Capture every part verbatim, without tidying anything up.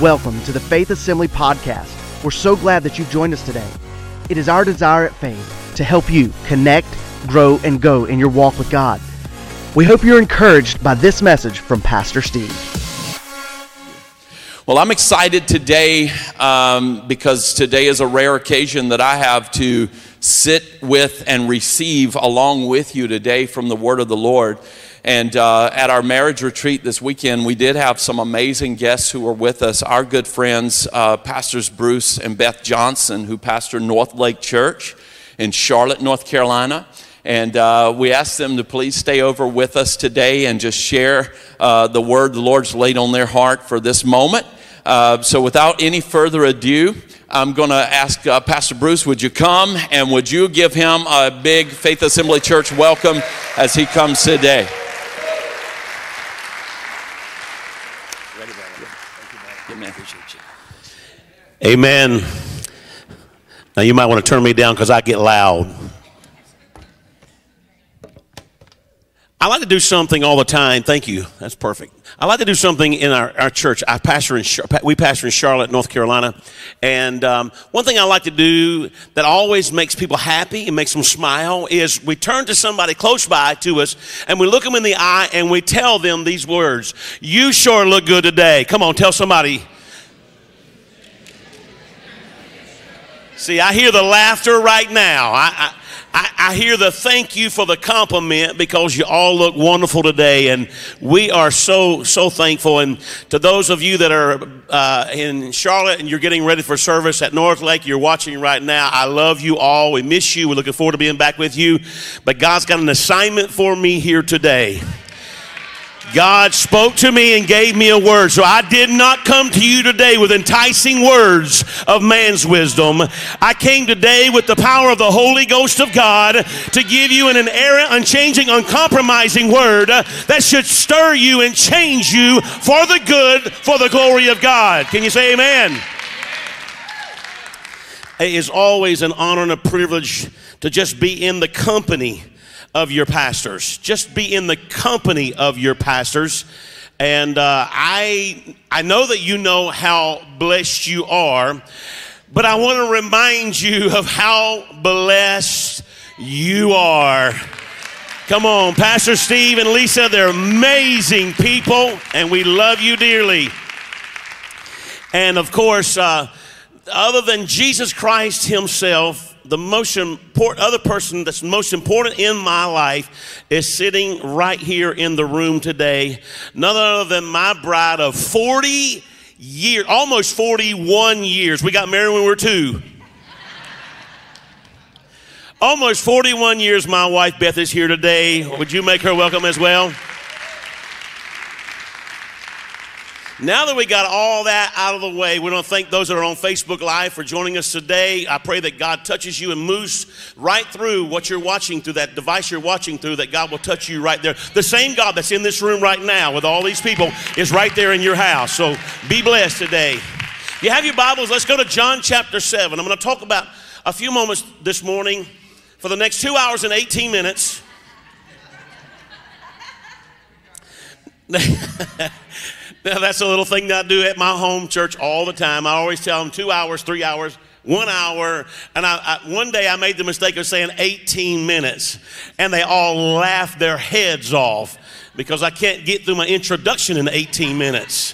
Welcome to the Faith Assembly Podcast. We're so glad that you've joined us today. It is our desire at Faith to help you connect, grow, and go in your walk with God. We hope you're encouraged by this message from Pastor Steve. Well, I'm excited today um, because today is a rare occasion that I have to sit with and receive along with you today from the Word of the Lord. And uh, at our marriage retreat this weekend, we did have some amazing guests who were with us. Our good friends, uh, Pastors Bruce and Beth Johnson, who pastor North Lake Church in Charlotte, North Carolina. And uh, we asked them to please stay over with us today and just share uh, the word the Lord's laid on their heart for this moment. Uh, so without any further ado, I'm going to ask uh, Pastor Bruce, would you come and would you give him a big Faith Assembly Church welcome as he comes today? Ready, brother. Thank you, brother. Appreciate you. Amen. Now you might want to turn me down because I get loud. I like to do something all the time. Thank you. That's perfect. I like to do something in our, our church. I pastor in we pastor in Charlotte, North Carolina, and um, one thing I like to do that always makes people happy and makes them smile is we turn to somebody close by to us and we look them in the eye and we tell them these words: "You sure look good today." Come on, tell somebody. See, I hear the laughter right now. I. I I, I hear the thank you for the compliment because you all look wonderful today, and we are so, so thankful. And to those of you that are uh, in Charlotte and you're getting ready for service at North Lake, you're watching right now, I love you all. We miss you. We're looking forward to being back with you. But God's got an assignment for me here today. God spoke to me and gave me a word. So I did not come to you today with enticing words of man's wisdom. I came today with the power of the Holy Ghost of God to give you an inerrant, unchanging, uncompromising word that should stir you and change you for the good, for the glory of God. Can you say amen? It is always an honor and a privilege to just be in the company of your pastors. Just be in the company of your pastors. And uh, I I know that you know how blessed you are, but I want to remind you of how blessed you are. Come on, Pastor Steve and Lisa, they're amazing people, and we love you dearly. And of course, uh, other than Jesus Christ himself, the most important other person that's most important in my life is sitting right here in the room today, none other than my bride of forty years, almost forty-one years. We got married when we were two. Almost forty-one years, my wife Beth is here today. Would you make her welcome as well? Now that we got all that out of the way, we want to thank those that are on Facebook Live for joining us today. I pray that God touches you and moves right through what you're watching through, that device you're watching through, that God will touch you right there. The same God that's in this room right now with all these people is right there in your house. So be blessed today. If you have your Bibles, let's go to John chapter seven. I'm going to talk about a few moments this morning for the next two hours and eighteen minutes. Now, that's a little thing that I do at my home church all the time. I always tell them two hours, three hours, one hour. And I, I, one day I made the mistake of saying eighteen minutes. And they all laughed their heads off because I can't get through my introduction in eighteen minutes.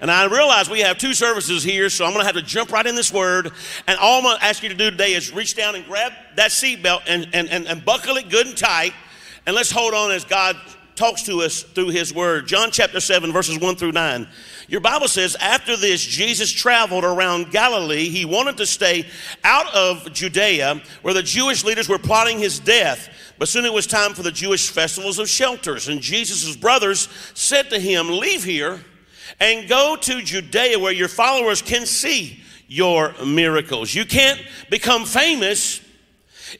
And I realize we have two services here, so I'm going to have to jump right in this word. And all I'm going to ask you to do today is reach down and grab that seatbelt and, and, and, and buckle it good and tight. And let's hold on as God talks to us through his word. John chapter seven, verses one through nine. Your Bible says, after this, Jesus traveled around Galilee. He wanted to stay out of Judea, where the Jewish leaders were plotting his death. But soon it was time for the Jewish festivals of shelters. And Jesus' brothers said to him, leave here and go to Judea, where your followers can see your miracles. You can't become famous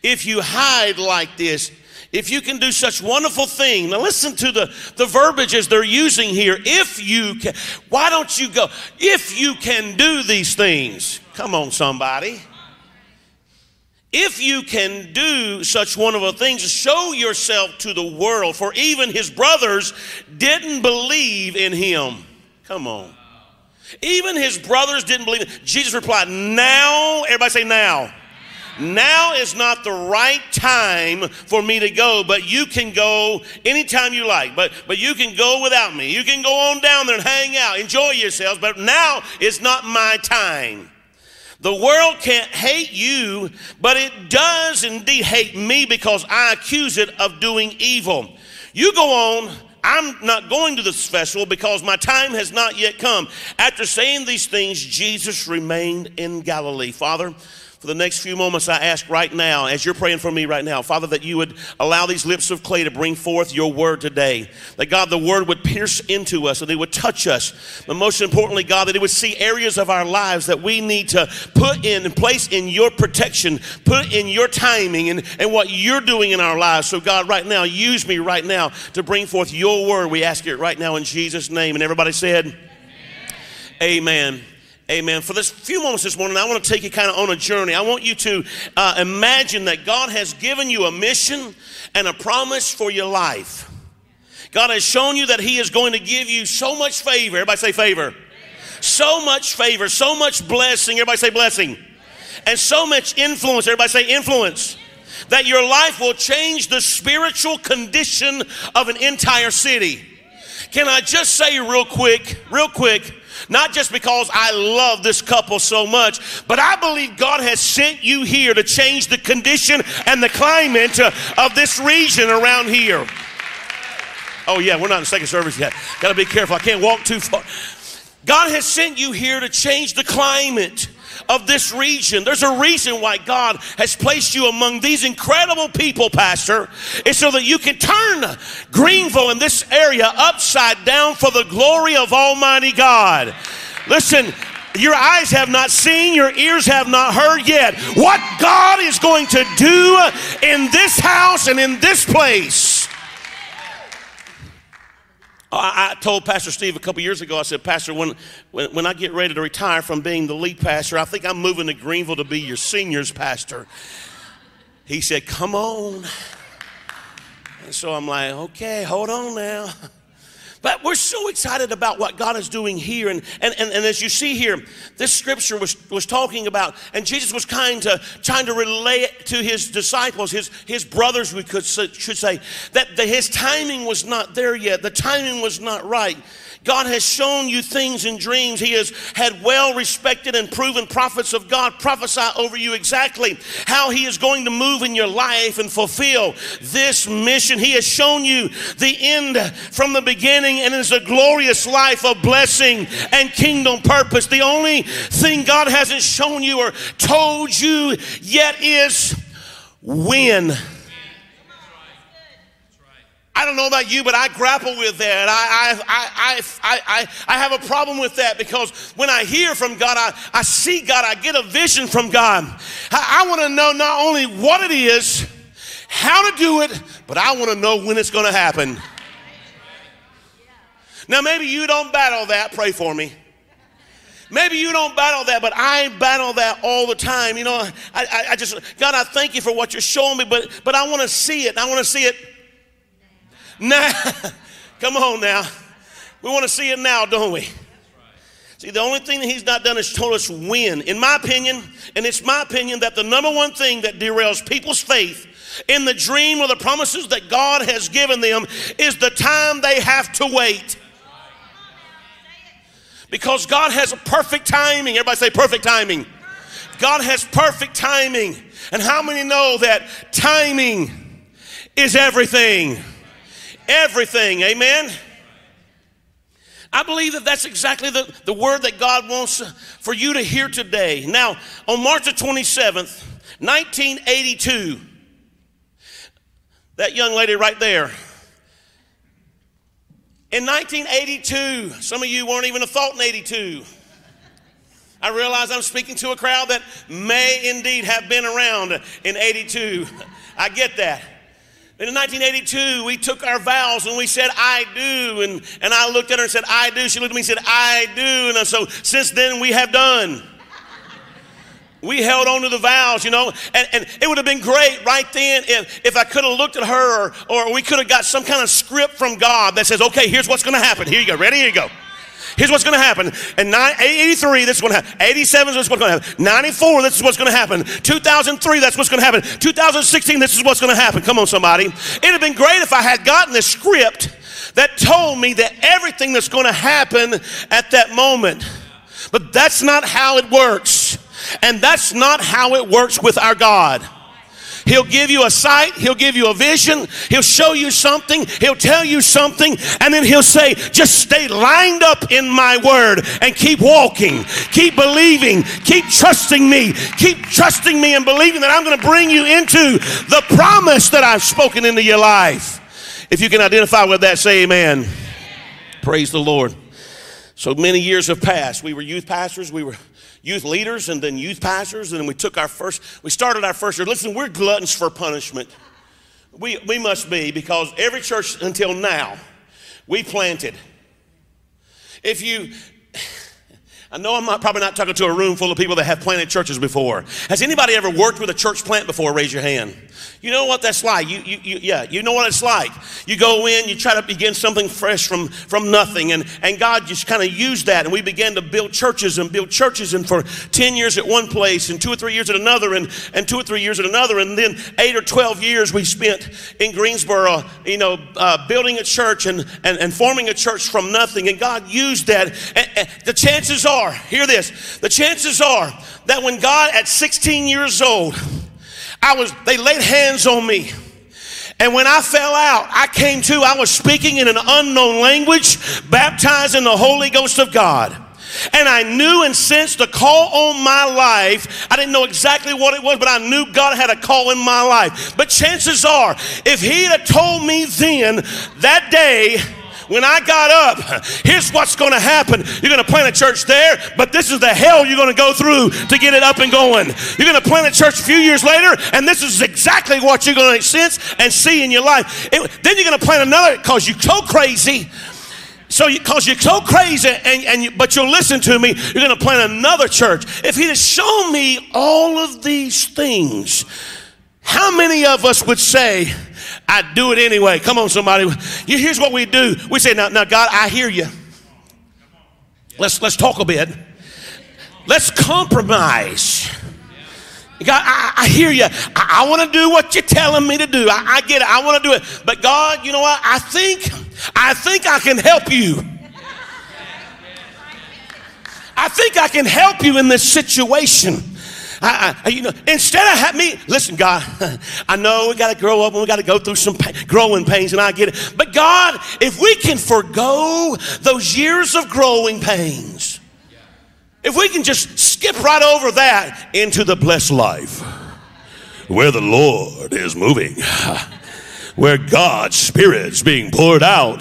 if you hide like this. If you can do such wonderful thing. Now listen to the, the verbiage as they're using here. If you can, why don't you go? If you can do these things. Come on, somebody. If you can do such wonderful things, show yourself to the world. For even his brothers didn't believe in him. Come on. Even his brothers didn't believe it. Jesus replied, now, everybody say now. now. Now is not the right time for me to go, but you can go anytime you like. But, but you can go without me. You can go on down there and hang out, enjoy yourselves, but now is not my time. The world can't hate you, but it does indeed hate me because I accuse it of doing evil. You go on. I'm not going to this festival because my time has not yet come. After saying these things, Jesus remained in Galilee. Father, for the next few moments, I ask right now, as you're praying for me right now, Father, that you would allow these lips of clay to bring forth your word today. That, God, the word would pierce into us and it would touch us. But most importantly, God, that it would see areas of our lives that we need to put in and place in your protection, put in your timing and, and what you're doing in our lives. So, God, right now, use me right now to bring forth your word. We ask it right now in Jesus' name. And everybody said, amen. Amen. Amen. For this few moments this morning, I want to take you kind of on a journey. I want you to uh, imagine that God has given you a mission and a promise for your life. God has shown you that he is going to give you so much favor. Everybody say favor. So much favor, so much blessing. Everybody say blessing. And so much influence. Everybody say influence. That your life will change the spiritual condition of an entire city. Can I just say real quick, real quick, not just because I love this couple so much, but I believe God has sent you here to change the condition and the climate of this region around here. Oh yeah, we're not in second service yet. Gotta be careful, I can't walk too far. God has sent you here to change the climate of this region. There's a reason why God has placed you among these incredible people, Pastor. It's so that you can turn Greenville and this area upside down for the glory of Almighty God. Listen, your eyes have not seen, your ears have not heard yet what God is going to do in this house and in this place. I told Pastor Steve a couple years ago, I said, Pastor, when, when when I get ready to retire from being the lead pastor, I think I'm moving to Greenville to be your seniors pastor. He said, come on. And so I'm like, okay, hold on now. But we're so excited about what God is doing here. And, and, and, and as you see here, this scripture was, was talking about, and Jesus was kind of trying to relay it to his disciples, his, his brothers, we could should say, that the, his timing was not there yet. The timing was not right. God has shown you things in dreams. He has had well-respected and proven prophets of God prophesy over you exactly how he is going to move in your life and fulfill this mission. He has shown you the end from the beginning, and it is a glorious life of blessing and kingdom purpose. The only thing God hasn't shown you or told you yet is when. I don't know about you, but I grapple with that. I, I, I, I, I, I have a problem with that because when I hear from God, I, I see God, I get a vision from God. I, I want to know not only what it is, how to do it, but I want to know when it's going to happen. Now, maybe you don't battle that. Pray for me. Maybe you don't battle that, but I battle that all the time. You know, I, I, I just, God, I thank you for what you're showing me, but, but I want to see it. And I want to see it. Now, come on now. We want to see it now, don't we? See, the only thing that he's not done is told us when. In my opinion, and it's my opinion that the number one thing that derails people's faith in the dream or the promises that God has given them is the time they have to wait. Because God has a perfect timing. Everybody say perfect timing. God has perfect timing. And how many know that timing is everything? Everything, amen? I believe that that's exactly the, the word that God wants for you to hear today. Now, on March the twenty-seventh, nineteen eighty-two, that young lady right there. In nineteen eighty-two, some of you weren't even a thought in eighty-two. I realize I'm speaking to a crowd that may indeed have been around in eighty-two. I get that. In nineteen eighty-two, we took our vows and we said, I do. And, and I looked at her and said, I do. She looked at me and said, I do. And so since then, we have done. We held on to the vows, you know. And, and it would have been great right then if, if I could have looked at her, or, or we could have got some kind of script from God that says, okay, here's what's going to happen. Here you go. Ready? Here you go. Here's what's going to happen. In eighty-three, this is going to happen. eighty-seven, this is what's going to happen. ninety-four, this is what's going to happen. two thousand three, that's what's going to happen. two thousand sixteen, this is what's going to happen. Come on, somebody. It'd have been great if I had gotten a script that told me that everything that's going to happen at that moment. But that's not how it works. And that's not how it works with our God. He'll give you a sight. He'll give you a vision. He'll show you something. He'll tell you something. And then he'll say, just stay lined up in my word and keep walking. Keep believing. Keep trusting me. Keep trusting me and believing that I'm going to bring you into the promise that I've spoken into your life. If you can identify with that, say amen. Amen. Praise the Lord. So many years have passed. We were youth pastors. We were youth leaders and then youth pastors. And then we took our first, we started our first year. Listen, we're gluttons for punishment. We, we must be, because every church until now, we planted. If you, I know I'm not, probably not talking to a room full of people that have planted churches before. Has anybody ever worked with a church plant before? Raise your hand. You know what that's like. You, you, you, yeah, you know what it's like. You go in, you try to begin something fresh from, from nothing, and, and God just kind of used that, and we began to build churches and build churches, and for ten years at one place, and two or three years at another, and, and two or three years at another, and then eight or twelve years we spent in Greensboro, you know, uh, building a church and, and, and forming a church from nothing, and God used that. And, and the chances are, hear this, the chances are that when God at sixteen years old, I was, they laid hands on me. And when I fell out, I came to, I was speaking in an unknown language, baptized in the Holy Ghost of God. And I knew and sensed the call on my life. I didn't know exactly what it was, but I knew God had a call in my life. But chances are, if he had told me then, that day, when I got up, here's what's going to happen. You're going to plant a church there, but this is the hell you're going to go through to get it up and going. You're going to plant a church a few years later, and this is exactly what you're going to sense and see in your life. It, then you're going to plant another because you're so crazy. So because you, you're so crazy, and, and you, but you'll listen to me, you're going to plant another church. If he'd have shown me all of these things, how many of us would say, I do it anyway? Come on, somebody. Here's what we do. We say, now, now God, I hear you. Let's, let's talk a bit. Let's compromise. God, I, I hear you. I, I want to do what you're telling me to do. I, I get it. I want to do it. But God, you know what? I think, I think I can help you. I think I can help you in this situation. I, I, you know, instead of have me, listen, God, I know we got to grow up and we got to go through some pain, growing pains, and I get it. But God, if we can forgo those years of growing pains, if we can just skip right over that into the blessed life where the Lord is moving, where God's Spirit's being poured out.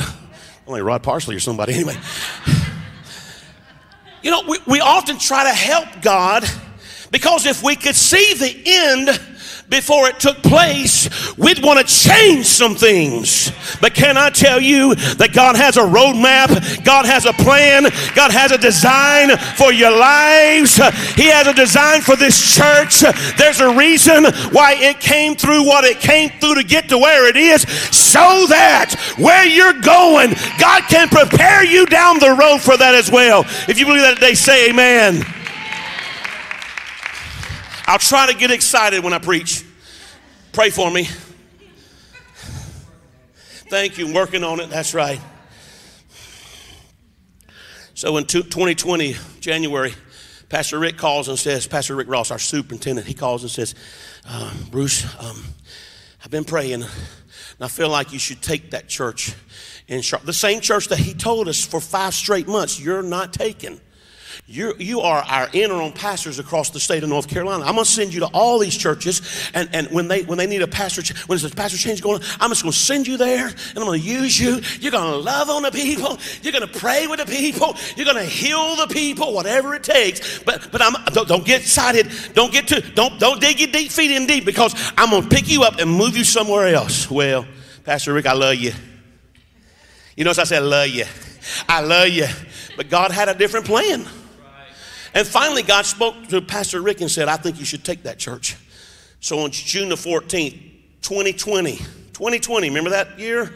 Only Rod Parsley or somebody anyway. You know, we, we often try to help God, because if we could see the end before it took place, we'd want to change some things. But can I tell you that God has a roadmap? God has a plan. God has a design for your lives. He has a design for this church. There's a reason why it came through what it came through to get to where it is, so that where you're going, God can prepare you down the road for that as well. If you believe that today, say amen. I'll try to get excited when I preach. Pray for me. Thank you. Working on it. That's right. So in twenty twenty, January, Pastor Rick calls and says, Pastor Rick Ross, our superintendent, he calls and says, uh, Bruce, um, I've been praying, and I feel like you should take that church in Charlotte. The same church that he told us for five straight months, you're not taking. You're, you are our interim pastors across the state of North Carolina. I'm going to send you to all these churches, and, and when they when they need a pastor, when there's a pastor change going on, I'm just going to send you there, and I'm going to use you. You're going to love on the people. You're going to pray with the people. You're going to heal the people, whatever it takes. But but I'm don't, don't get excited. Don't get too don't don't dig your deep feet in deep, because I'm going to pick you up and move you somewhere else. Well, Pastor Rick, I love you. You notice I said I love you. I love you. But God had a different plan. And finally, God spoke to Pastor Rick and said, I think you should take that church. So on June the fourteenth, twenty twenty, twenty twenty, remember that year?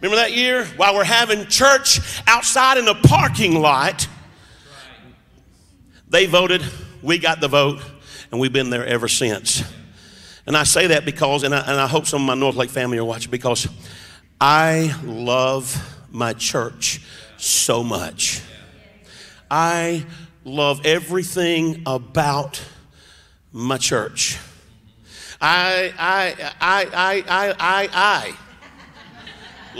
Remember that year? While we're having church outside in a parking lot, they voted, we got the vote, and we've been there ever since. And I say that because, and I, and I hope some of my North Lake family are watching, because I love my church so much. I love everything about my church. I, I, I, I, I, I, I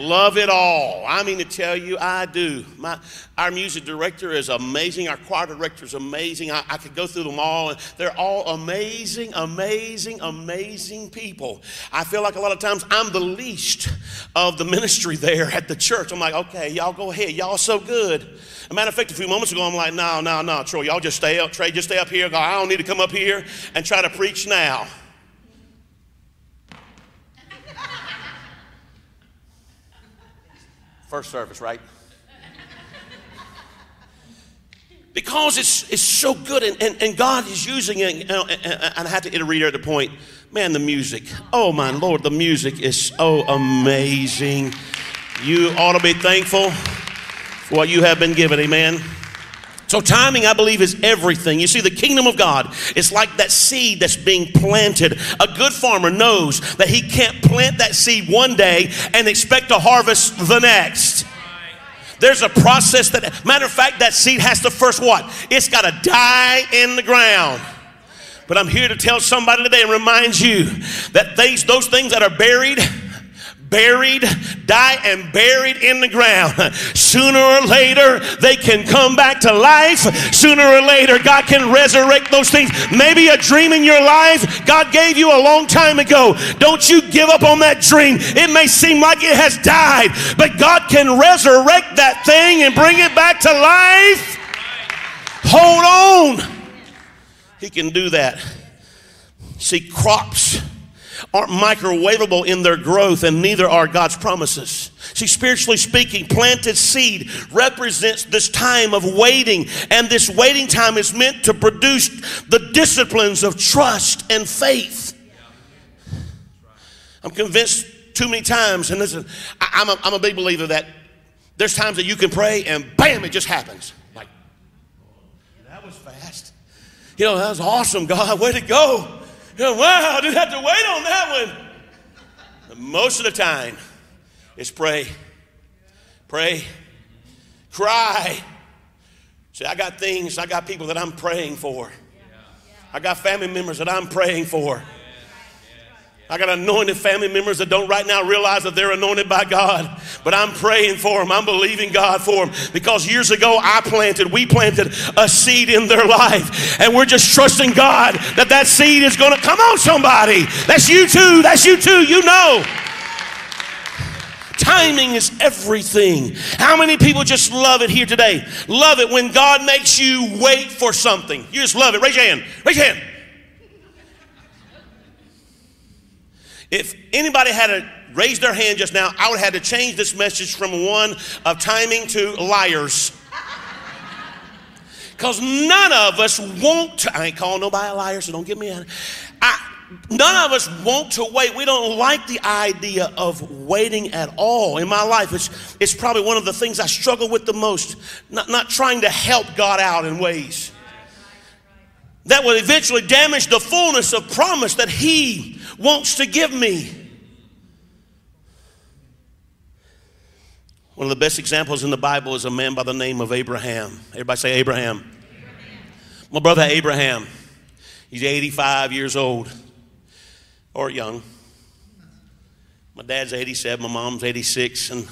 love it all. I mean to tell you, I do. My, our music director is amazing. Our choir director is amazing. I, I could go through them all. They're all amazing, amazing, amazing people. I feel like a lot of times I'm the least of the ministry there at the church. I'm like, okay, y'all go ahead. Y'all so good. As a matter of fact, a few moments ago, I'm like, no, no, no, Troy, y'all just stay up. Trey, just stay up here. God, I don't need to come up here and try to preach now. First service, right? Because it's it's so good, and, and, and God is using it. You know, and, and, and I have to iterate at the point, man, the music. Oh, my Lord, the music is so amazing. You ought to be thankful for what you have been given, amen? So timing, I believe, is everything. You see, the kingdom of God is like that seed that's being planted. A good farmer knows that he can't plant that seed one day and expect to harvest the next. There's a process that, matter of fact, that seed has to first what? It's got to die in the ground. But I'm here to tell somebody today and remind you that things, those things that are buried, buried, die and buried in the ground. Sooner or later, they can come back to life. Sooner or later, God can resurrect those things. Maybe a dream in your life God gave you a long time ago. Don't you give up on that dream. It may seem like it has died, but God can resurrect that thing and bring it back to life. Hold on. He can do that. See, crops aren't microwavable in their growth, and neither are God's promises. See, spiritually speaking, planted seed represents this time of waiting, and this waiting time is meant to produce the disciplines of trust and faith. I'm convinced too many times, and listen, I, I'm, a, I'm a big believer that there's times that you can pray and bam, it just happens. Like, that was fast. You know, that was awesome, God, way to go. Wow, I didn't have to wait on that one. But most of the time, it's pray, pray, cry. See, I got things, I got people that I'm praying for. I got family members that I'm praying for. I got anointed family members that don't right now realize that they're anointed by God, but I'm praying for them. I'm believing God for them because years ago I planted, we planted a seed in their life, and we're just trusting God that that seed is going to come on somebody. That's you too. That's you too. You know. Timing is everything. How many people just love it here today? Love it when God makes you wait for something. You just love it. Raise your hand. Raise your hand. If anybody had raised their hand just now, I would have had to change this message from one of timing to liars. Because none of us want to, I ain't calling nobody a liar, so don't get me out. I, none of us want to wait. We don't like the idea of waiting at all. In my life, it's, it's probably one of the things I struggle with the most, not, not trying to help God out in ways that will eventually damage the fullness of promise that He wants to give me. One of the best examples in the Bible is a man by the name of Abraham. Everybody say Abraham. Abraham. My brother Abraham, he's eighty-five years old, or young. My dad's eighty-seven, my mom's eighty-six, and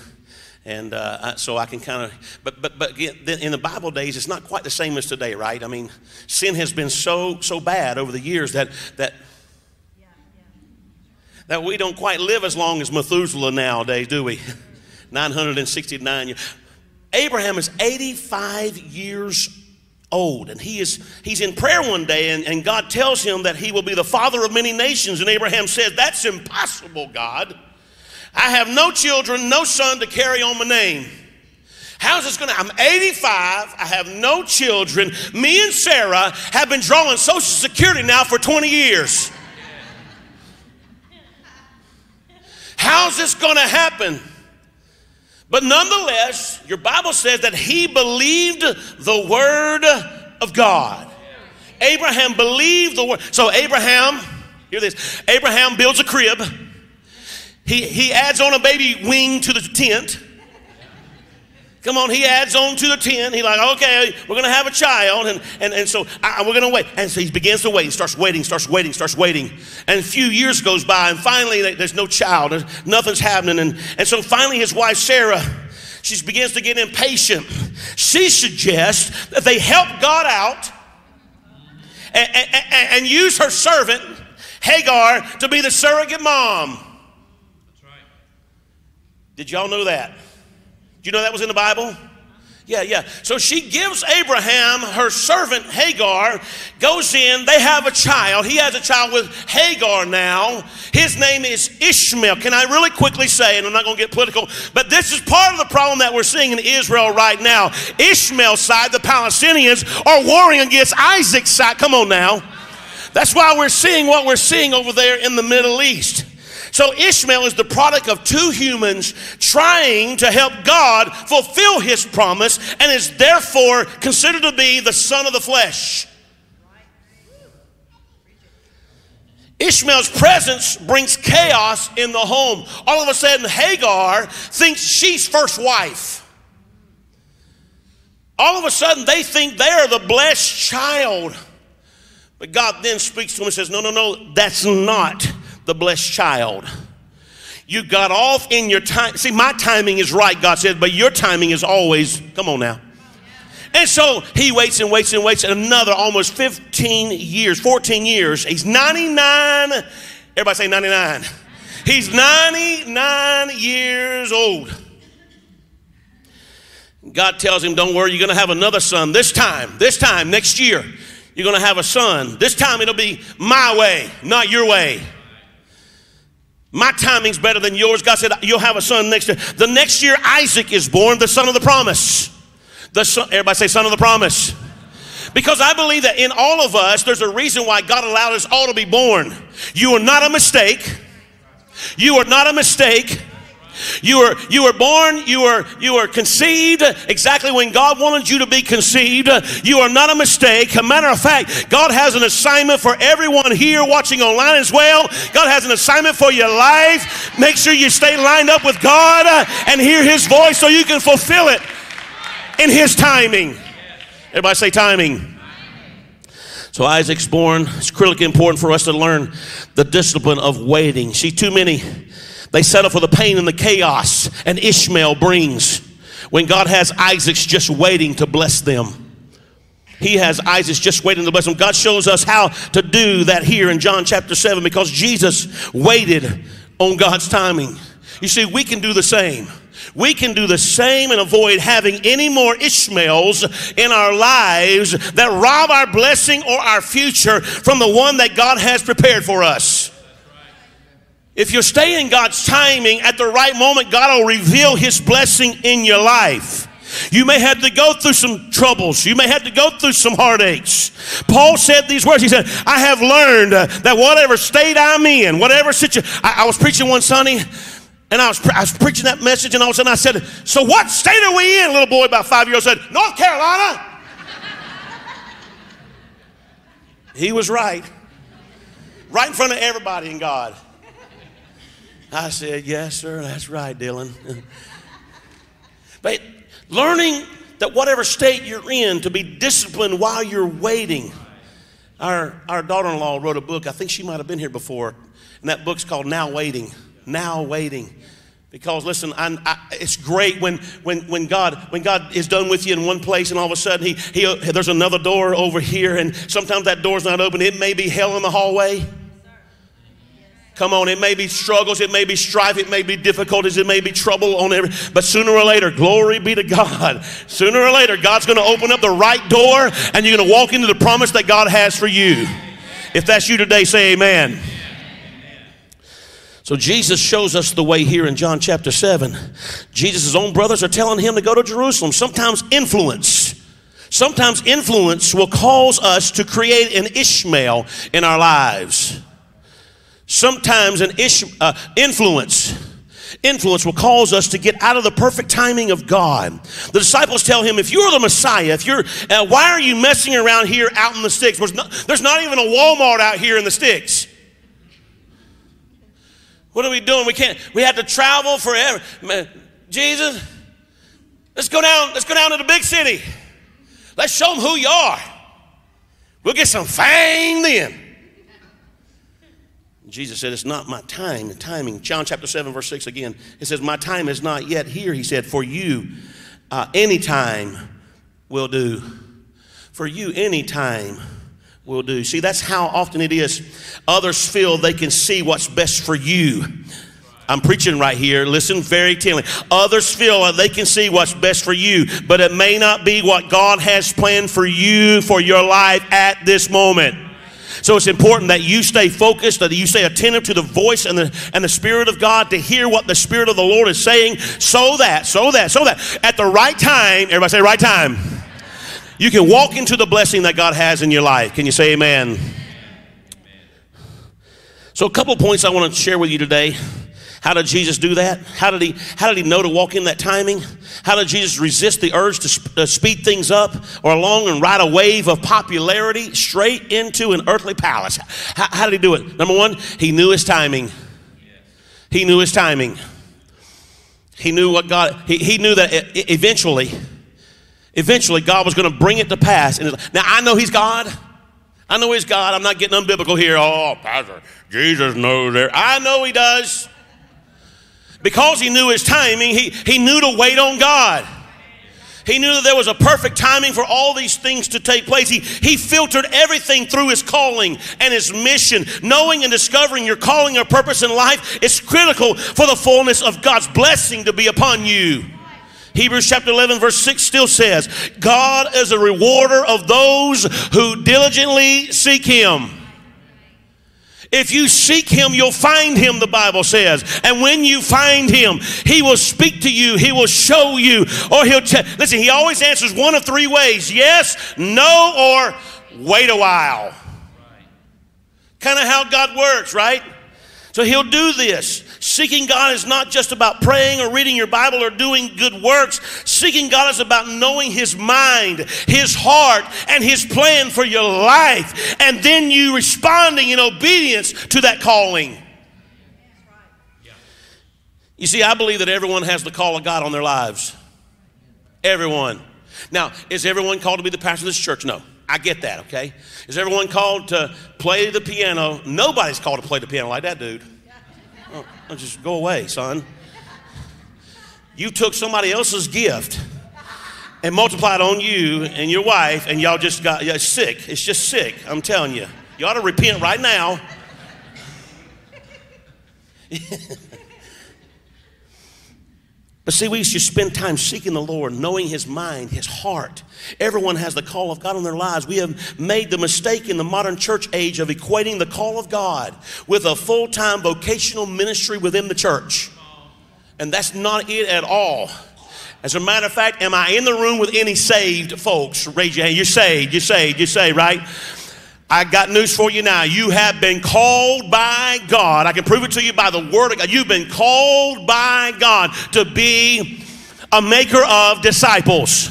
and uh, I, so I can kind of, but but but in the Bible days, it's not quite the same as today, right? I mean, sin has been so so bad over the years that that. That we don't quite live as long as Methuselah nowadays, do we? nine hundred sixty-nine years. Abraham is eighty-five years old, and he is he's in prayer one day, and, and God tells him that he will be the father of many nations. And Abraham says, that's impossible, God. I have no children, no son to carry on my name. How's this going to, I'm eighty-five, I have no children. Me and Sarah have been drawing Social Security now for twenty years. How's this going to happen? But nonetheless, your Bible says that he believed the word of God. Abraham believed the word. So Abraham, hear this, Abraham builds a crib. He, he adds on a baby wing to the tent. Come on, he adds on to the tent. He's like, okay, we're going to have a child. And, and, and so I, we're going to wait. And so he begins to wait. He starts waiting, starts waiting, starts waiting. And a few years goes by. And finally, there's no child. Nothing's happening. And, and so finally, his wife, Sarah, she begins to get impatient. She suggests that they help God out and, and, and use her servant, Hagar, to be the surrogate mom. That's right. Did y'all know that? You know that was in the Bible? Yeah, yeah. So she gives Abraham her servant Hagar, goes in, they have a child. He has a child with Hagar now. His name is Ishmael. Can I really quickly say, and I'm not going to get political, but this is part of the problem that we're seeing in Israel right now. Ishmael's side, the Palestinians, are warring against Isaac's side. Come on now. That's why we're seeing what we're seeing over there in the Middle East. So Ishmael is the product of two humans trying to help God fulfill his promise and is therefore considered to be the son of the flesh. Ishmael's presence brings chaos in the home. All of a sudden, Hagar thinks she's first wife. All of a sudden, they think they're the blessed child. But God then speaks to him and says, no, no, no, that's not the blessed child. You got off in your time. See, my timing is right, God said, but your timing is always, come on now. And so he waits and waits and waits another almost fifteen years, fourteen years. He's ninety-nine. Everybody say ninety-nine. He's ninety-nine years old. God tells him, don't worry, you're going to have another son this time, this time next year. You're going to have a son. This time it'll be my way, not your way. My timing's better than yours. God said, you'll have a son next year. The next year, Isaac is born, the son of the promise. The son, everybody say son of the promise. Because I believe that in all of us, there's a reason why God allowed us all to be born. You are not a mistake. You are not a mistake. You were, you were born, you were, you were conceived exactly when God wanted you to be conceived. You are not a mistake. A matter of fact, God has an assignment for everyone here watching online as well. God has an assignment for your life. Make sure you stay lined up with God and hear his voice so you can fulfill it in his timing. Everybody say timing. So Isaac's born. It's critically important for us to learn the discipline of waiting. See, too many, they settle for the pain and the chaos and Ishmael brings when God has Isaac's just waiting to bless them. He has Isaac's just waiting to bless them. God shows us how to do that here in John chapter seven because Jesus waited on God's timing. You see, we can do the same. We can do the same and avoid having any more Ishmaels in our lives that rob our blessing or our future from the one that God has prepared for us. If you stay in God's timing at the right moment, God will reveal his blessing in your life. You may have to go through some troubles. You may have to go through some heartaches. Paul said these words. He said, I have learned that whatever state I'm in, whatever situation, I, I was preaching one Sunday and I was, pre- I was preaching that message and all of a sudden I said, so what state are we in? A little boy about five years old said, North Carolina. He was right. Right in front of everybody in God. I said, yes, sir, that's right, Dylan. But learning that whatever state you're in to be disciplined while you're waiting. Our, our daughter-in-law wrote a book. I think she might have been here before. And that book's called Now Waiting. Now Waiting. Because, listen, I, I, it's great when, when, when, God, when God is done with you in one place and all of a sudden he, he, there's another door over here and sometimes that door's not open. It may be hell in the hallway. Come on, it may be struggles, it may be strife, it may be difficulties, it may be trouble on every, but sooner or later, glory be to God. Sooner or later, God's going to open up the right door and you're going to walk into the promise that God has for you. If that's you today, say amen. Amen. So Jesus shows us the way here in John chapter seven. Jesus' own brothers are telling him to go to Jerusalem. Sometimes influence, sometimes influence will cause us to create an Ishmael in our lives. Sometimes an ish, uh, influence Influence will cause us to get out of the perfect timing of God. The disciples tell him, if you're the Messiah, if you're, uh, why are you messing around here out in the sticks? There's not, there's not even a Walmart out here in the sticks. What are we doing? We can't, we have to travel forever. Jesus, let's go down, let's go down to the big city. Let's show them who you are. We'll get some fame then. Jesus said, it's not my time, the timing. John chapter seven, verse six again. It says, my time is not yet here, he said. For you, uh, any time will do. For you, any time will do. See, that's how often it is. Others feel they can see what's best for you. I'm preaching right here. Listen very carefully. Others feel they can see what's best for you, but it may not be what God has planned for you, for your life at this moment. So it's important that you stay focused, that you stay attentive to the voice and the and the Spirit of God, to hear what the Spirit of the Lord is saying, so that, so that, so that at the right time, everybody say right time, you can walk into the blessing that God has in your life. Can you say amen? Amen. So a couple points I want to share with you today. How did Jesus do that? How did he, how did he know to walk in that timing? How did Jesus resist the urge to sp- uh, speed things up or along and ride a wave of popularity straight into an earthly palace? How, how did he do it? Number one, he knew his timing. He knew his timing. He knew what God, he, he knew that it, it eventually, eventually God was going to bring it to pass. And now I know he's God. I know he's God. I'm not getting unbiblical here. Oh, Pastor, Jesus knows there. I know he does. Because he knew his timing, he, he knew to wait on God. He knew that there was a perfect timing for all these things to take place. He, he filtered everything through his calling and his mission. Knowing and discovering your calling or purpose in life is critical for the fullness of God's blessing to be upon you. Hebrews chapter eleven, verse six still says, God is a rewarder of those who diligently seek him. If you seek him, you'll find him, the Bible says. And when you find him, he will speak to you. He will show you. Or he'll tell. Listen, he always answers one of three ways. Yes, no, or wait a while. Right. Kind of how God works, right? So he'll do this. Seeking God is not just about praying or reading your Bible or doing good works. Seeking God is about knowing his mind, his heart, and his plan for your life. And then you responding in obedience to that calling. You see, I believe that everyone has the call of God on their lives. Everyone. Now, is everyone called to be the pastor of this church? No. I get that, okay? Is everyone called to play the piano? Nobody's called to play the piano like that, dude. Oh, just go away, son. You took somebody else's gift and multiplied on you and your wife, and y'all just got yeah, sick. It's just sick, I'm telling you. You ought to repent right now. But see, we should spend time seeking the Lord, knowing his mind, his heart. Everyone has the call of God on their lives. We have made the mistake in the modern church age of equating the call of God with a full-time vocational ministry within the church. And that's not it at all. As a matter of fact, am I in the room with any saved folks? Raise your hand. You're saved. You're saved. You're saved, right? I got news for you now. You have been called by God. I can prove it to you by the word of God. You've been called by God to be a maker of disciples.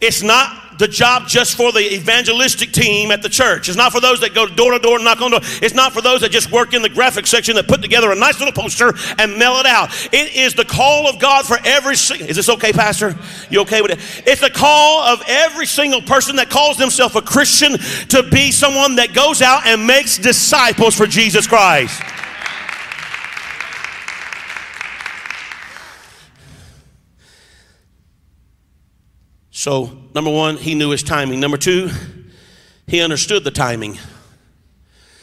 It's not the job just for the evangelistic team at the church. It's not for those that go door to door and knock on door. It's not for those that just work in the graphic section that put together a nice little poster and mail it out. It is the call of God for every single... Is this okay, Pastor? You okay with it? It's the call of every single person that calls themselves a Christian to be someone that goes out and makes disciples for Jesus Christ. So, number one, he knew his timing. Number two, he understood the timing.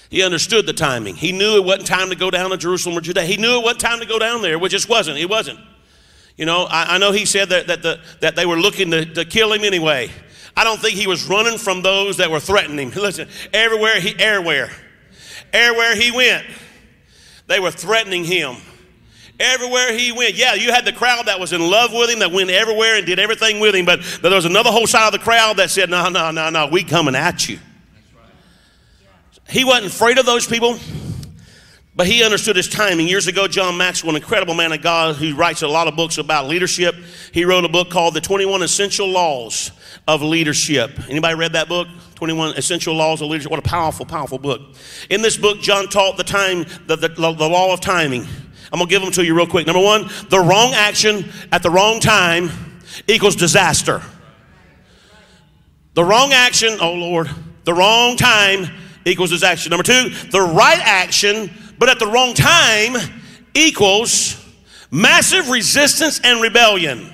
He understood the timing. He knew it wasn't time to go down to Jerusalem or Judea. He knew it wasn't time to go down there, which it wasn't. It wasn't. You know, I, I know he said that that the, that they were looking to, to kill him anyway. I don't think he was running from those that were threatening him. Listen, everywhere he, everywhere, everywhere he went, they were threatening him. Everywhere he went. Yeah, you had the crowd that was in love with him, that went everywhere and did everything with him. But there was another whole side of the crowd that said, no, no, no, no, we coming at you. That's right. Yeah. He wasn't afraid of those people. But he understood his timing. Years ago, John Maxwell, an incredible man of God who writes a lot of books about leadership, he wrote a book called The twenty-one Essential Laws of Leadership. Anybody read that book? twenty-one Essential Laws of Leadership. What a powerful, powerful book. In this book, John taught the time, the, the, the law of timing. I'm going to give them to you real quick. Number one, the wrong action at the wrong time equals disaster. The wrong action, oh Lord, the wrong time equals disaster. Number two, the right action but at the wrong time equals massive resistance and rebellion.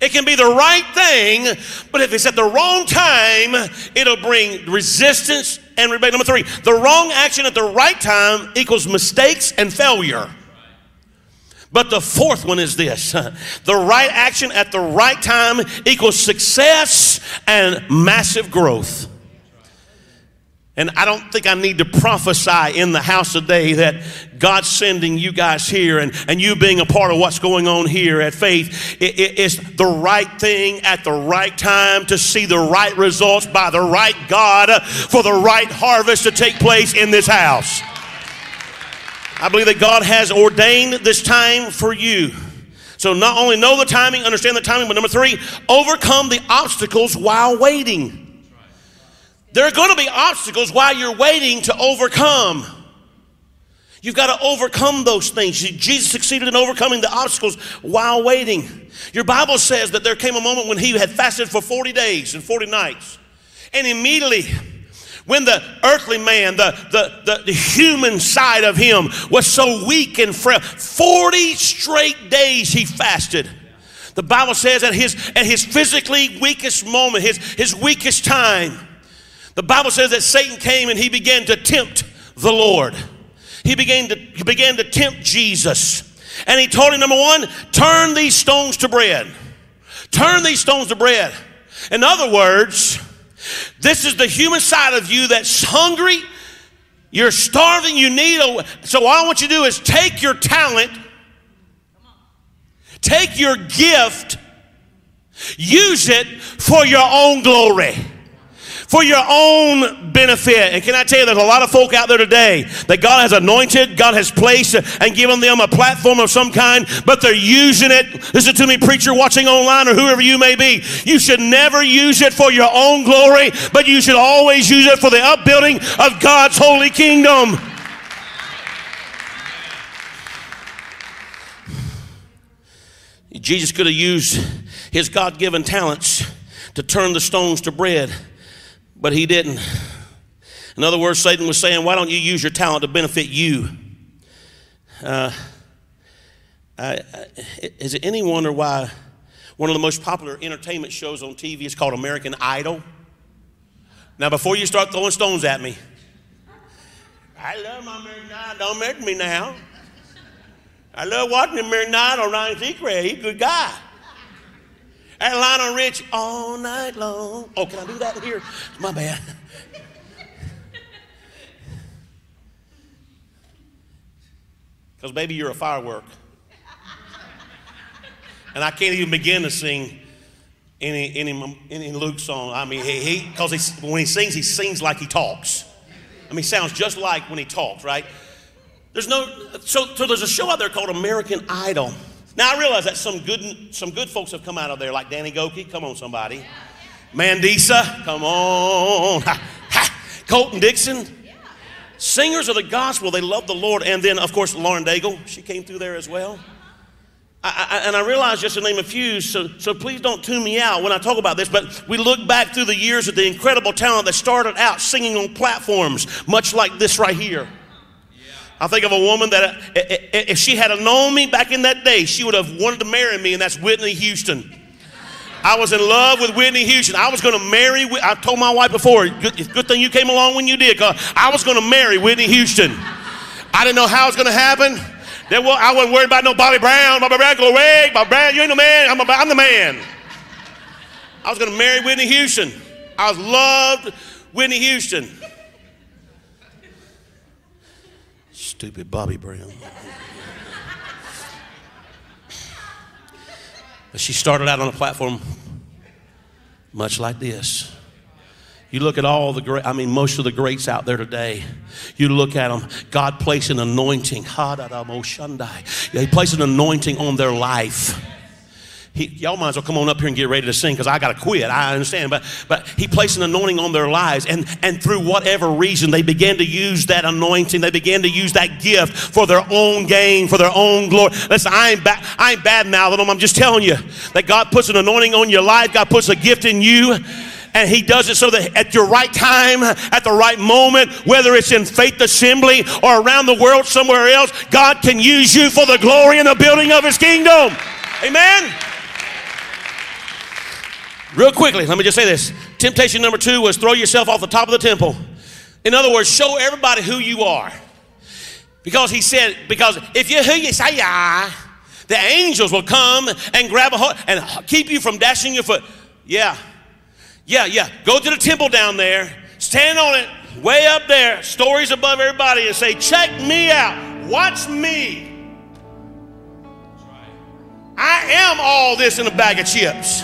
It can be the right thing, but if it's at the wrong time, it'll bring resistance and rebellion. Number three, the wrong action at the right time equals mistakes and failure. But the fourth one is this: the right action at the right time equals success and massive growth. And I don't think I need to prophesy in the house today that God's sending you guys here and, and you being a part of what's going on here at Faith. It, it, it's the right thing at the right time to see the right results by the right God for the right harvest to take place in this house. I believe that God has ordained this time for you. So not only know the timing, understand the timing, but number three, overcome the obstacles while waiting. There are going to be obstacles while you're waiting to overcome. You've got to overcome those things. Jesus succeeded in overcoming the obstacles while waiting. Your Bible says that there came a moment when he had fasted for forty days and forty nights. And immediately, when the earthly man, the, the, the, the human side of him was so weak and frail, forty straight days he fasted. The Bible says at his, at his physically weakest moment, his, his weakest time, the Bible says that Satan came and he began to tempt the Lord. He began to, he began to tempt Jesus. And he told him, number one, turn these stones to bread. Turn these stones to bread. In other words, this is the human side of you that's hungry. You're starving. You need a... So all I want you to do is take your talent, take your gift, use it for your own glory, for your own benefit. And can I tell you, there's a lot of folk out there today that God has anointed, God has placed, and given them a platform of some kind, but they're using it. Listen to me, preacher watching online or whoever you may be. You should never use it for your own glory, but you should always use it for the upbuilding of God's holy kingdom. Jesus could have used his God-given talents to turn the stones to bread, but he didn't. In other words, Satan was saying, why don't you use your talent to benefit you? Uh, I, I, is it any wonder why one of the most popular entertainment shows on T V is called American Idol? Now, before you start throwing stones at me, I love my American Idol. Don't make me now. I love watching American Idol. Ryan Seacrest, he's a good guy. And Lionel Richie all night long. Oh, can I do that here? My bad. Because, baby, you're a firework. And I can't even begin to sing any any, any Luke song. I mean, he because he, he, when he sings, he sings like he talks. I mean, he sounds just like when he talks, right? There's no, so, so there's a show out there called American Idol. Now, I realize that some good some good folks have come out of there, like Danny Goki. Come on, somebody. Yeah, yeah. Mandisa, come on. Ha, ha. Colton Dixon. Yeah. Singers of the gospel, they love the Lord. And then, of course, Lauren Daigle, she came through there as well. I, I, and I realize just to name a few, so, so please don't tune me out when I talk about this, but we look back through the years at the incredible talent that started out singing on platforms, much like this right here. I think of a woman that if she had known me back in that day, she would have wanted to marry me, and that's Whitney Houston. I was in love with Whitney Houston. I was going to marry, I told my wife before, good, good thing you came along when you did, because I was going to marry Whitney Houston. I didn't know how it was going to happen. Then, well, I wasn't worried about no Bobby Brown. Bobby Brown, go away. Bobby Brown, you ain't no man. I'm, a, I'm the man. I was going to marry Whitney Houston. I was loved Whitney Houston. Stupid Bobby Brown. But she started out on a platform much like this. You look at all the great, I mean, most of the greats out there today. You look at them, God placed an anointing. He placed an anointing on their life. He, y'all might as well come on up here and get ready to sing because I got to quit. I understand. But but he placed an anointing on their lives. And, and through whatever reason, they began to use that anointing. They began to use that gift for their own gain, for their own glory. Listen, I ain't, ba- I ain't bad-mouthing them. I'm just telling you that God puts an anointing on your life. God puts a gift in you. And he does it so that at your right time, at the right moment, whether it's in Faith Assembly or around the world somewhere else, God can use you for the glory and the building of his kingdom. Amen? Real quickly, let me just say this. Temptation number two was throw yourself off the top of the temple. In other words, show everybody who you are. Because he said, because if you're who you say you are, the angels will come and grab a hold and keep you from dashing your foot. Yeah, yeah, yeah. Go to the temple down there, stand on it, way up there, stories above everybody, and say, check me out, watch me. I am all this in a bag of chips.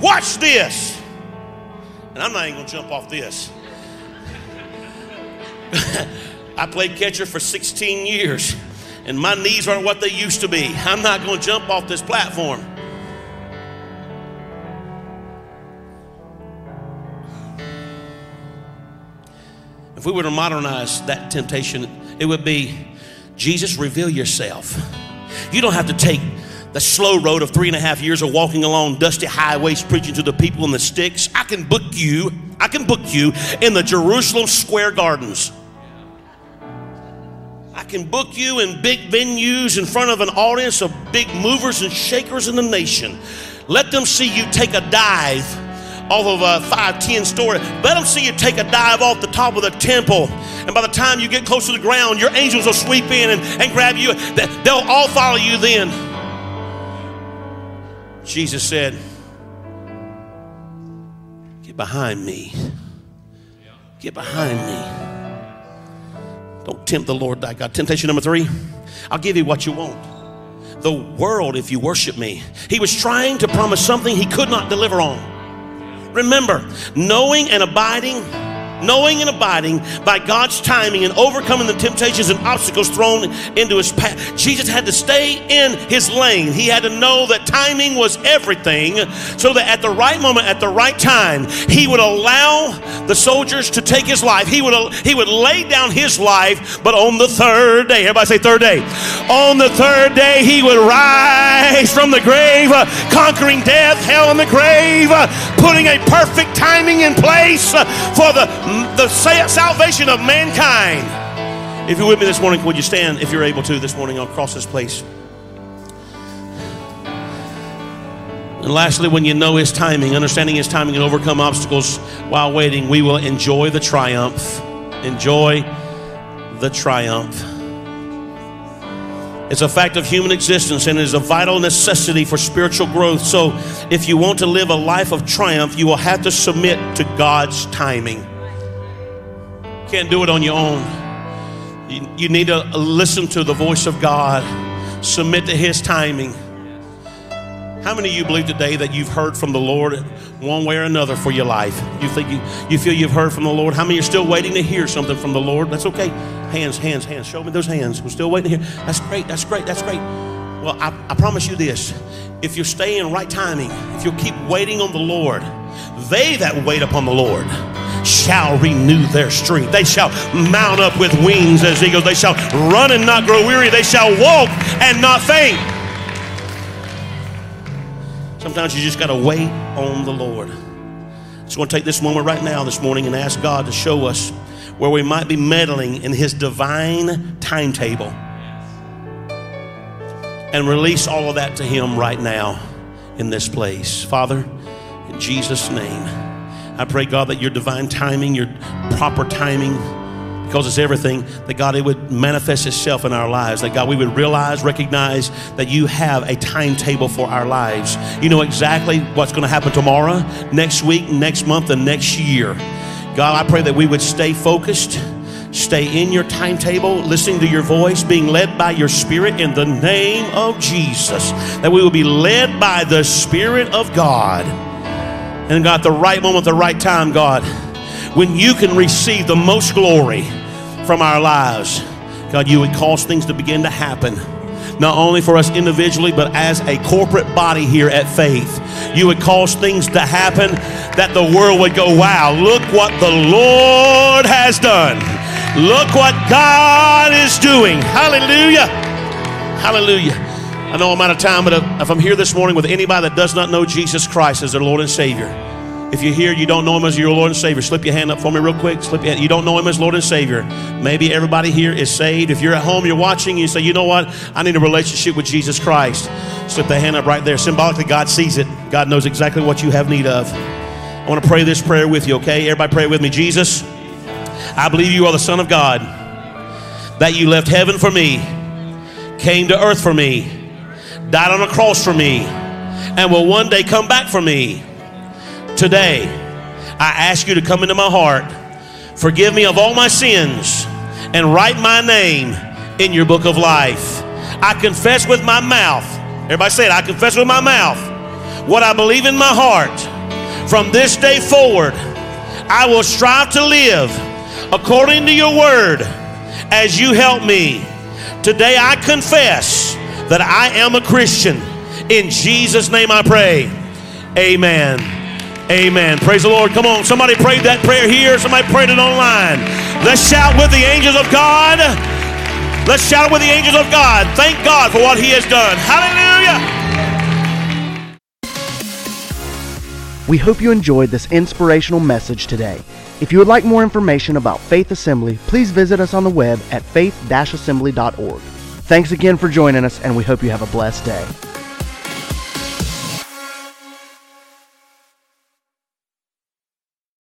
Watch this. And I'm not even going to jump off this. I played catcher for sixteen years, and my knees aren't what they used to be. I'm not going to jump off this platform. If we were to modernize that temptation, it would be, Jesus, reveal yourself. You don't have to take the slow road of three and a half years of walking along dusty highways preaching to the people in the sticks. I can book you, I can book you in the Jerusalem square gardens. I can book you in big venues in front of an audience of big movers and shakers in the nation. Let them see you take a dive off of a five ten story. Let them see you take a dive off the top of the temple. And by the time you get close to the ground, your angels will sweep in and, and grab you. They'll all follow you then. Jesus said, get behind me. Get behind me. Don't tempt the Lord thy God. Temptation number three, I'll give you what you want. The world, if you worship me. He was trying to promise something he could not deliver on. Remember, knowing and abiding, knowing and abiding by God's timing and overcoming the temptations and obstacles thrown into his path. Jesus had to stay in his lane. He had to know that timing was everything, so that at the right moment, at the right time, he would allow the soldiers to take his life. He would, he would lay down his life, but on the third day, everybody say third day. On the third day, he would rise from the grave, conquering death, hell, and the grave, putting a perfect timing in place for the the salvation of mankind. If you're with me this morning, would you stand if you're able to this morning? I'll cross this place. And lastly, when you know his timing, understanding his timing and overcome obstacles while waiting, we will enjoy the triumph. Enjoy the triumph. It's a fact of human existence and is a vital necessity for spiritual growth. So if you want to live a life of triumph, you will have to submit to God's timing. Can't do it on your own. You, you need to listen to the voice of God, submit to his timing. How many of you believe today that you've heard from the Lord one way or another for your life? You think you, you feel you've heard from the Lord? How many are still waiting to hear something from the Lord? That's okay. Hands, hands, hands. Show me those hands. We're still waiting to hear. That's great. That's great. That's great. Well, I, I promise you this. If you stay in right timing, if you'll keep waiting on the Lord, they that wait upon the Lord shall renew their strength. They shall mount up with wings as eagles. They shall run and not grow weary. They shall walk and not faint. Sometimes you just got to wait on the Lord. I just want to take this moment right now this morning and ask God to show us where we might be meddling in his divine timetable, and release all of that to him right now in this place. Father, in Jesus' name, I pray, God, that your divine timing, your proper timing, because it's everything, that God, it would manifest itself in our lives. That God, we would realize, recognize that you have a timetable for our lives. You know exactly what's going to happen tomorrow, next week, next month, and next year. God, I pray that we would stay focused, stay in your timetable, listening to your voice, being led by your Spirit in the name of Jesus. That we will be led by the Spirit of God. And God, the right moment, the right time, God, when you can receive the most glory from our lives, God, you would cause things to begin to happen. Not only for us individually, but as a corporate body here at Faith. You would cause things to happen that the world would go, wow, look what the Lord has done. Look what God is doing. Hallelujah. Hallelujah. I know I'm out of time, but if I'm here this morning with anybody that does not know Jesus Christ as their Lord and Savior, if you're here, you don't know him as your Lord and Savior, slip your hand up for me real quick. Slip your hand. You don't know him as Lord and Savior. Maybe everybody here is saved. If you're at home, you're watching, you say, you know what? I need a relationship with Jesus Christ. Slip that hand up right there. Symbolically, God sees it. God knows exactly what you have need of. I want to pray this prayer with you, okay? Everybody pray with me. Jesus, I believe you are the Son of God, that you left heaven for me, came to earth for me, died on a cross for me, and will one day come back for me. Today, I ask you to come into my heart, forgive me of all my sins, and write my name in your book of life. I confess with my mouth, everybody say it, I confess with my mouth what I believe in my heart. From this day forward, I will strive to live according to your word as you help me. Today, I confess that I am a Christian. In Jesus' name I pray. Amen. Amen. Praise the Lord. Come on. Somebody prayed that prayer here. Somebody prayed it online. Let's shout with the angels of God. Let's shout with the angels of God. Thank God for what he has done. Hallelujah. We hope you enjoyed this inspirational message today. If you would like more information about Faith Assembly, please visit us on the web at faith dash assembly dot org. Thanks again for joining us, and we hope you have a blessed day.